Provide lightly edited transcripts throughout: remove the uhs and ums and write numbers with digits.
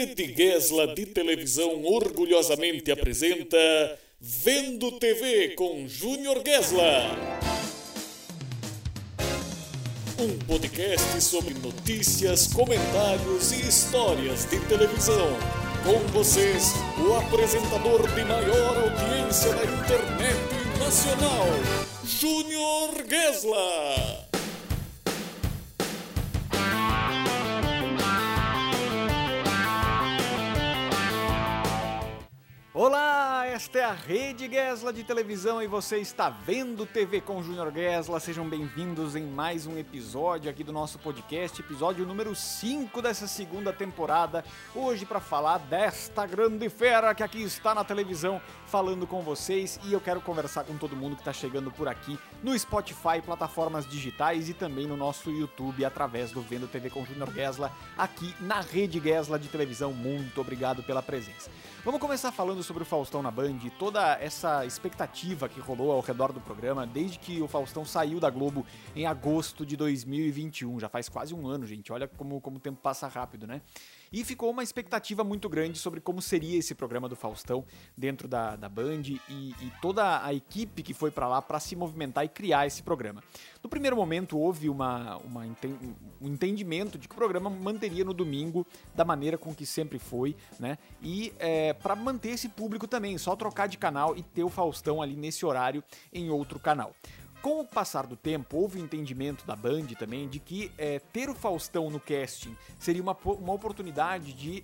Rede Guesla de Televisão orgulhosamente apresenta Vendo TV com Júnior Guesla. Um podcast sobre notícias, comentários e histórias de televisão. Com vocês, o apresentador de maior audiência da internet nacional, Júnior Guesla. Olá, esta é a Rede Guesla de Televisão e você está vendo TV com Júnior Guesla. Sejam bem-vindos em mais um episódio aqui do nosso podcast, episódio número 5 dessa segunda temporada. Hoje para falar desta grande fera que aqui está na televisão falando com vocês, e eu quero conversar com todo mundo que está chegando por aqui no Spotify, plataformas digitais e também no nosso YouTube através do Vendo TV com Júnior Guesla aqui na Rede Guesla de Televisão. Muito obrigado pela presença. Vamos começar falando sobre o Faustão na Band, toda essa expectativa que rolou ao redor do programa desde que o Faustão saiu da Globo em agosto de 2021. Já faz quase um ano, gente. Olha como o tempo passa rápido, né? E ficou uma expectativa muito grande sobre como seria esse programa do Faustão dentro da Band e toda a equipe que foi pra lá pra se movimentar e criar esse programa. No primeiro momento houve um entendimento de que o programa manteria no domingo da maneira com que sempre foi, né? E pra manter esse público também, só trocar de canal e ter o Faustão ali nesse horário em outro canal. Com o passar do tempo, houve um entendimento da Band também de que ter o Faustão no casting seria uma oportunidade de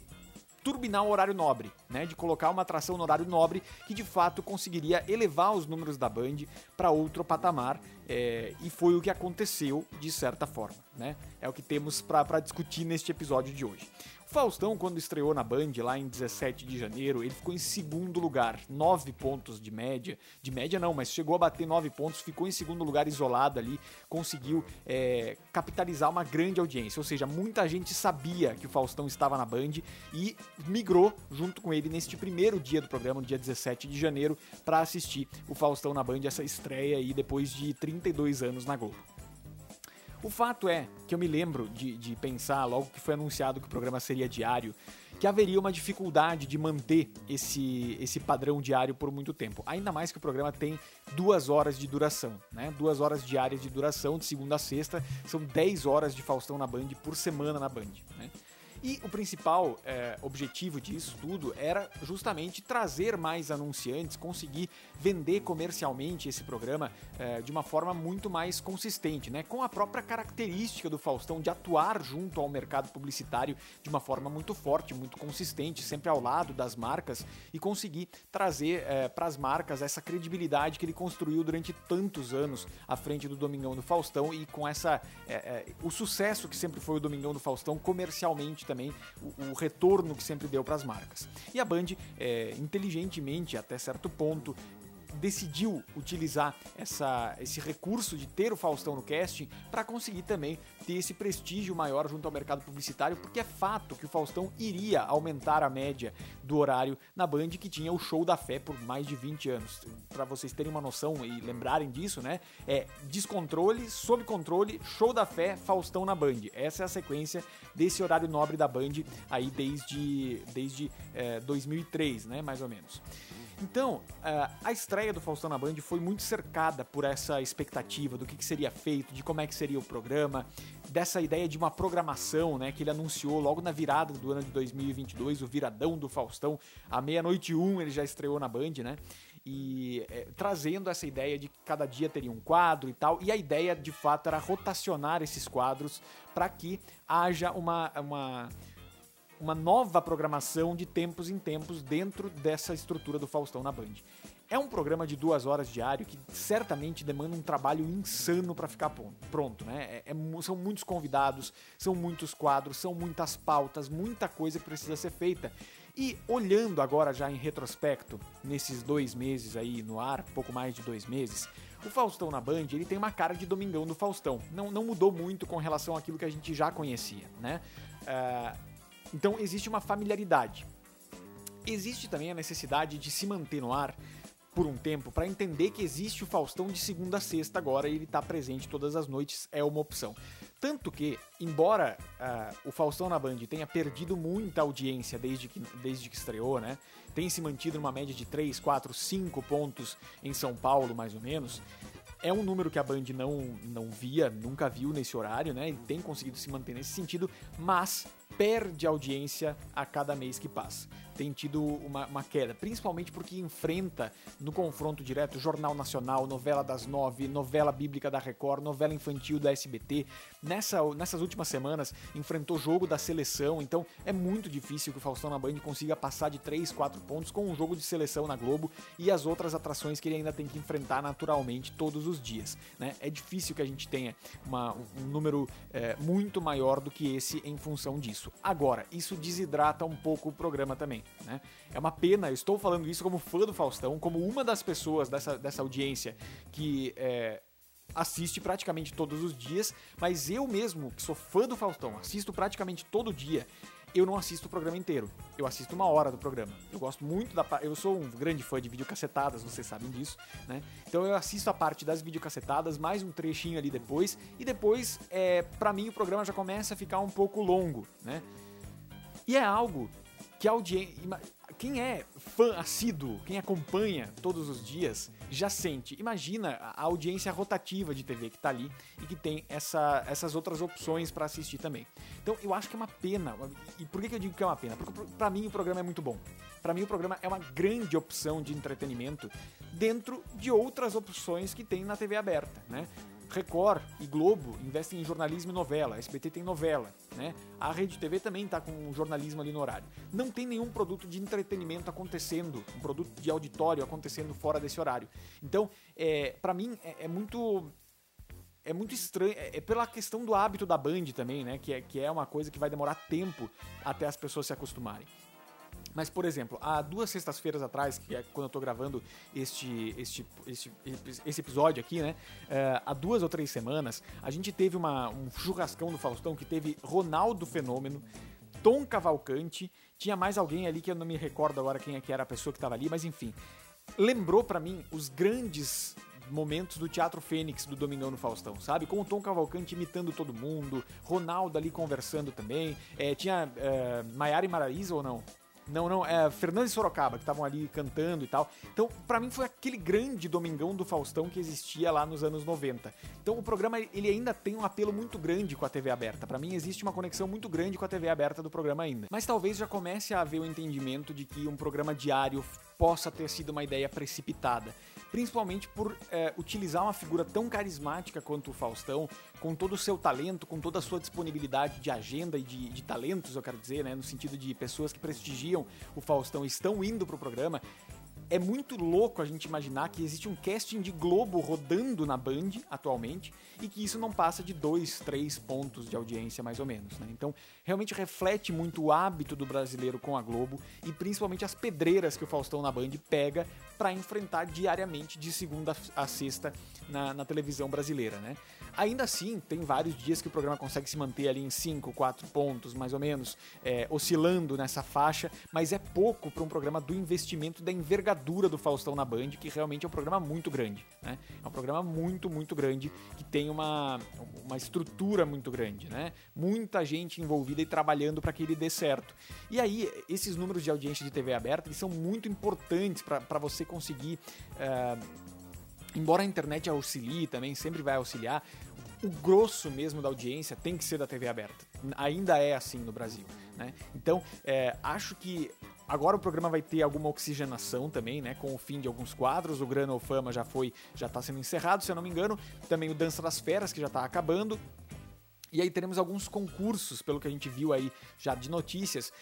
turbinar o horário nobre, né? De colocar uma atração no horário nobre que de fato conseguiria elevar os números da Band para outro patamar, e foi o que aconteceu de certa forma, né? É o que temos para discutir neste episódio de hoje. O Faustão, quando estreou na Band lá em 17 de janeiro, ele ficou em segundo lugar, 9 pontos de média. De média não, mas chegou a bater 9 pontos, ficou em segundo lugar isolado ali, conseguiu capitalizar uma grande audiência. Ou seja, muita gente sabia que o Faustão estava na Band e migrou junto com ele neste primeiro dia do programa, no dia 17 de janeiro, para assistir o Faustão na Band, essa estreia aí depois de 32 anos na Globo. O fato é que eu me lembro de pensar, logo que foi anunciado que o programa seria diário, que haveria uma dificuldade de manter esse padrão diário por muito tempo. Ainda mais que o programa tem 2 horas de duração, né? 2 horas diárias de duração, de segunda a sexta, são 10 horas de Faustão na Band por semana na Band, né? E o principal objetivo disso tudo era justamente trazer mais anunciantes, conseguir vender comercialmente esse programa de uma forma muito mais consistente, né? Com a própria característica do Faustão de atuar junto ao mercado publicitário de uma forma muito forte, muito consistente, sempre ao lado das marcas, e conseguir trazer para as marcas essa credibilidade que ele construiu durante tantos anos à frente do Domingão do Faustão, e com o sucesso que sempre foi o Domingão do Faustão comercialmente também, o retorno que sempre deu para as marcas. E a Band, inteligentemente, até certo ponto, decidiu utilizar esse recurso de ter o Faustão no casting para conseguir também ter esse prestígio maior junto ao mercado publicitário, porque é fato que o Faustão iria aumentar a média do horário na Band, que tinha o Show da Fé por mais de 20 anos. Para vocês terem uma noção e lembrarem disso, né? Descontrole, Sob Controle, Show da Fé, Faustão na Band. Essa é a sequência desse horário nobre da Band aí desde 2003, né? Mais ou menos. Então, a estreia do Faustão na Band foi muito cercada por essa expectativa do que seria feito, de como é que seria o programa, dessa ideia de uma programação, né, que ele anunciou logo na virada do ano de 2022, o viradão do Faustão, à meia-noite e um ele já estreou na Band, né? E trazendo essa ideia de que cada dia teria um quadro e tal, e a ideia de fato era rotacionar esses quadros para que haja uma nova programação de tempos em tempos dentro dessa estrutura do Faustão na Band. É um programa de 2 horas diário que certamente demanda um trabalho insano para ficar pronto, né? São muitos convidados, são muitos quadros, são muitas pautas, muita coisa que precisa ser feita. E olhando agora já em retrospecto, nesses 2 meses aí no ar, pouco mais de 2 meses, o Faustão na Band, ele tem uma cara de Domingão do Faustão. Não mudou muito com relação àquilo que a gente já conhecia, né? Então existe uma familiaridade. Existe também a necessidade de se manter no ar por um tempo para entender que existe o Faustão de segunda a sexta agora e ele tá presente todas as noites, é uma opção. Tanto que, embora o Faustão na Band tenha perdido muita audiência desde que estreou, né? Tem se mantido numa média de 3, 4, 5 pontos em São Paulo, mais ou menos. É um número que a Band não via, nunca viu nesse horário, né? Ele tem conseguido se manter nesse sentido, mas perde audiência a cada mês que passa. Tem tido uma queda, principalmente porque enfrenta no confronto direto Jornal Nacional, Novela das Nove, Novela Bíblica da Record, Novela Infantil da SBT. Nessas últimas semanas enfrentou jogo da seleção, então é muito difícil que o Faustão na Band consiga passar de 3, 4 pontos com um jogo de seleção na Globo e as outras atrações que ele ainda tem que enfrentar naturalmente todos os dias, né? É difícil que a gente tenha um número muito maior do que esse em função disso. Agora, isso desidrata um pouco o programa também, né? É uma pena, eu estou falando isso como fã do Faustão, como uma das pessoas dessa audiência que assiste praticamente todos os dias, mas eu mesmo, que sou fã do Faustão, assisto praticamente todo dia, eu não assisto o programa inteiro, eu assisto uma hora do programa. Eu gosto muito eu sou um grande fã de videocassetadas, vocês sabem disso, né? Então eu assisto a parte das videocassetadas, mais um trechinho ali depois, e depois, pra mim, o programa já começa a ficar um pouco longo, né? E é algo que a audiência... Quem é fã assíduo, quem acompanha todos os dias, já sente. Imagina a audiência rotativa de TV que tá ali e que tem essas outras opções para assistir também. Então eu acho que é uma pena. E por que eu digo que é uma pena? Porque para mim o programa é muito bom. Para mim o programa é uma grande opção de entretenimento dentro de outras opções que tem na TV aberta, né? Record e Globo investem em jornalismo e novela, a SBT tem novela, né? A Rede TV também tá com jornalismo ali no horário. Não tem nenhum produto de entretenimento acontecendo, um produto de auditório acontecendo fora desse horário. Então, pra mim, é muito estranho, pela questão do hábito da Band também, né? Que é uma coisa que vai demorar tempo até as pessoas se acostumarem. Mas, por exemplo, há 2 sextas-feiras atrás, que é quando eu tô gravando esse episódio aqui, né? Há 2 ou 3 semanas, a gente teve um churrascão do Faustão que teve Ronaldo Fenômeno, Tom Cavalcante, tinha mais alguém ali que eu não me recordo agora quem é que era a pessoa que tava ali, mas enfim. Lembrou pra mim os grandes momentos do Teatro Fênix do Domingão do Faustão, sabe? Com o Tom Cavalcante imitando todo mundo, Ronaldo ali conversando também, tinha Maiara e Maraísa ou não? Não, é Fernandes e Sorocaba, que estavam ali cantando e tal. Então, pra mim foi aquele grande Domingão do Faustão que existia lá nos anos 90. Então, o programa, ele ainda tem um apelo muito grande com a TV aberta. Pra mim, existe uma conexão muito grande com a TV aberta do programa ainda. Mas talvez já comece a haver o entendimento de que um programa diário possa ter sido uma ideia precipitada. Principalmente por utilizar uma figura tão carismática quanto o Faustão, com todo o seu talento, com toda a sua disponibilidade de agenda e de talentos, eu quero dizer, né? No sentido de pessoas que prestigiam o Faustão e estão indo pro programa. É muito louco a gente imaginar que existe um casting de Globo rodando na Band atualmente e que isso não passa de 2, 3 pontos de audiência mais ou menos, né? Então realmente reflete muito o hábito do brasileiro com a Globo e principalmente as pedreiras que o Faustão na Band pega para enfrentar diariamente de segunda a sexta na televisão brasileira, né? Ainda assim, tem vários dias que o programa consegue se manter ali em 5, 4 pontos mais ou menos, oscilando nessa faixa, mas é pouco para um programa do investimento da envergadura do Faustão na Band, que realmente é um programa muito grande, né? É um programa muito, muito grande, que tem uma estrutura muito grande, né? Muita gente envolvida e trabalhando para que ele dê certo. E aí, esses números de audiência de TV aberta, eles são muito importantes para você conseguir... Embora a internet auxilie também, sempre vai auxiliar, o grosso mesmo da audiência tem que ser da TV aberta. Ainda é assim no Brasil, né? Então, acho que... Agora o programa vai ter alguma oxigenação também, né? Com o fim de alguns quadros, o Grana ou Fama já tá sendo encerrado, se eu não me engano. Também o Dança das Feras, que já tá acabando. E aí teremos alguns concursos, pelo que a gente viu aí já de notícias,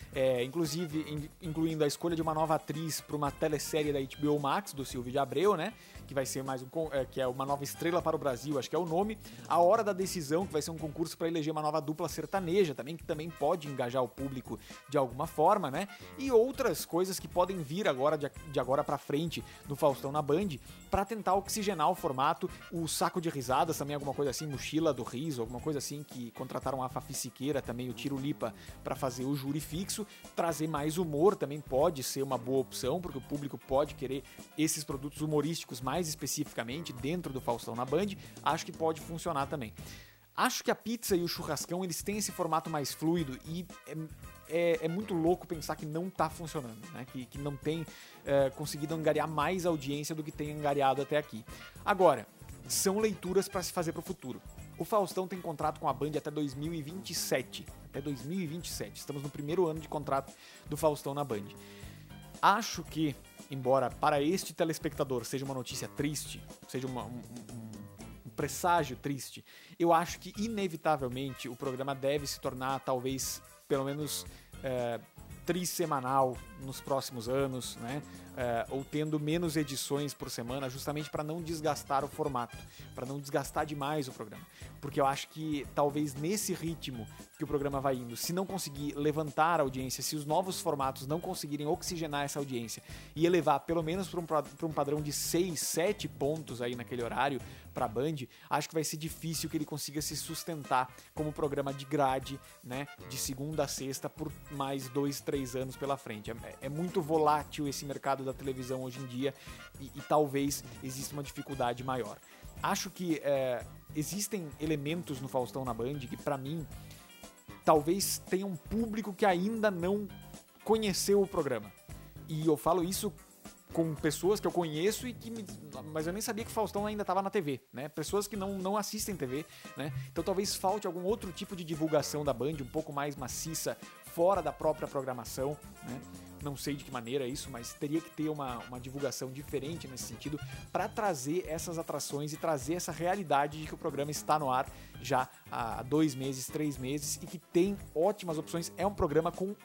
inclusive incluindo a escolha de uma nova atriz para uma telesérie da HBO Max, do Silvio de Abreu, né? que vai ser mais um, que é uma nova estrela para o Brasil, acho que é o nome. A Hora da Decisão, que vai ser um concurso para eleger uma nova dupla sertaneja também, que também pode engajar o público de alguma forma, né? E outras coisas que podem vir agora, de agora para frente, no Faustão na Band, para tentar oxigenar o formato. O Saco de Risadas também, alguma coisa assim, Mochila do Riso, alguma coisa assim, que contrataram a Fafi Siqueira também, o Tiro Lipa, para fazer o júri fixo. Trazer mais humor também pode ser uma boa opção, porque o público pode querer esses produtos humorísticos mais especificamente dentro do Faustão na Band. Acho que pode funcionar também. Acho que a pizza e o churrascão, eles têm esse formato mais fluido e é muito louco pensar que não tá funcionando, né? Que não tem conseguido angariar mais audiência do que tem angariado até aqui. Agora, são leituras para se fazer para o futuro. O Faustão tem contrato com a Band até 2027. Até 2027. Estamos no primeiro ano de contrato do Faustão na Band. Acho que, embora para este telespectador seja uma notícia triste, seja um presságio triste, eu acho que inevitavelmente o programa deve se tornar talvez pelo menos trissemanal nos próximos anos, né? Ou tendo menos edições por semana, justamente para não desgastar o formato, para não desgastar demais o programa, porque eu acho que talvez nesse ritmo que o programa vai indo, se não conseguir levantar a audiência, se os novos formatos não conseguirem oxigenar essa audiência e elevar pelo menos para um padrão de 6, 7 pontos aí naquele horário para a Band, acho que vai ser difícil que ele consiga se sustentar como programa de grade, né, de segunda a sexta por mais 2, 3 anos pela frente. É muito volátil esse mercado da televisão hoje em dia e talvez exista uma dificuldade maior. Acho que existem elementos no Faustão na Band que, pra mim, talvez tenha um público que ainda não conheceu o programa. E eu falo isso com pessoas que eu conheço e que... Mas eu nem sabia que o Faustão ainda estava na TV, né? Pessoas que não assistem TV, né? Então talvez falte algum outro tipo de divulgação da Band, um pouco mais maciça, fora da própria programação, né? Não sei de que maneira isso, mas teria que ter uma divulgação diferente nesse sentido para trazer essas atrações e trazer essa realidade de que o programa está no ar já há 2 meses, 3 meses e que tem ótimas opções. É um programa com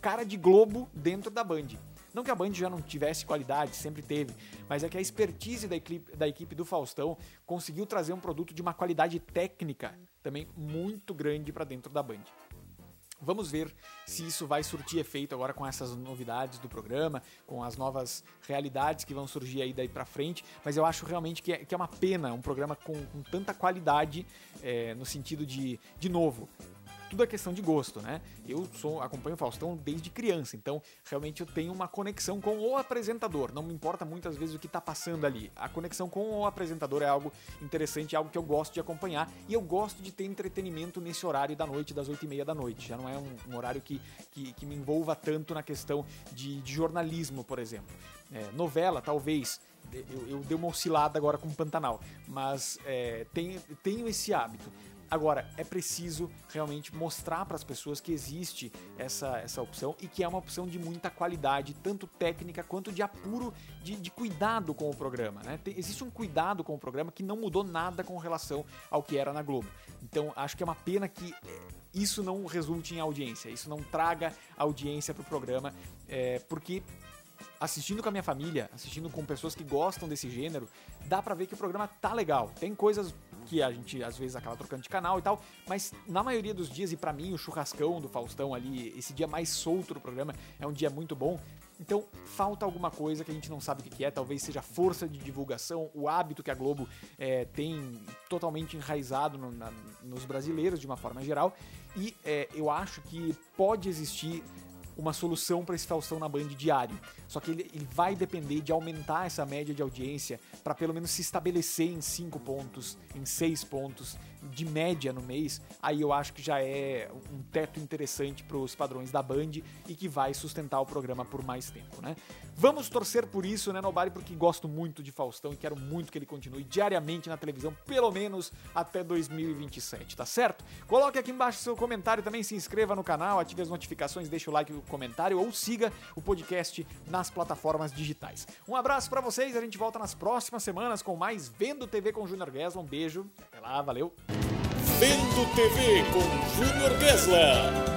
cara de Globo dentro da Band. Não que a Band já não tivesse qualidade, sempre teve, mas é que a expertise da equipe do Faustão conseguiu trazer um produto de uma qualidade técnica também muito grande para dentro da Band. Vamos ver se isso vai surtir efeito agora com essas novidades do programa, com as novas realidades que vão surgir aí daí pra frente, mas eu acho realmente que é uma pena um programa com tanta qualidade, no sentido de novo... Tudo é questão de gosto, né? Eu acompanho o Faustão desde criança, então realmente eu tenho uma conexão com o apresentador. Não me importa muitas vezes o que tá passando ali. A conexão com o apresentador é algo interessante, é algo que eu gosto de acompanhar e eu gosto de ter entretenimento nesse horário da noite, das 8h30 da noite. Já não é um horário que me envolva tanto na questão de jornalismo, por exemplo. Novela, talvez... Eu dei uma oscilada agora com o Pantanal, mas tenho esse hábito. Agora, é preciso realmente mostrar para as pessoas que existe essa opção e que é uma opção de muita qualidade, tanto técnica quanto de apuro, de cuidado com o programa, né? Existe um cuidado com o programa que não mudou nada com relação ao que era na Globo. Então, acho que é uma pena que isso não resulte em audiência, isso não traga audiência para o programa, porque... Assistindo com a minha família, assistindo com pessoas que gostam desse gênero, dá pra ver que o programa tá legal. Tem coisas que a gente, às vezes, acaba trocando de canal e tal, mas na maioria dos dias, e pra mim, o churrascão do Faustão ali, esse dia mais solto do programa, é um dia muito bom. Então, falta alguma coisa que a gente não sabe o que é, talvez seja força de divulgação, o hábito que a Globo tem totalmente enraizado nos brasileiros, de uma forma geral, e eu acho que pode existir uma solução para esse Faustão na Band diário. Só que ele vai depender de aumentar essa média de audiência para pelo menos se estabelecer em 5 pontos, em 6 pontos de média no mês. Aí eu acho que já é um teto interessante para os padrões da Band e que vai sustentar o programa por mais tempo, né? Vamos torcer por isso, né, Nobari? Porque gosto muito de Faustão e quero muito que ele continue diariamente na televisão, pelo menos até 2027, tá certo? Coloque aqui embaixo seu comentário também, se inscreva no canal, ative as notificações, deixa o like e o comentário ou siga o podcast nas plataformas digitais. Um abraço pra vocês, a gente volta nas próximas semanas com mais Vendo TV com Júnior Guesla. Um beijo, até lá, valeu! Vendo TV com Júnior Guesla.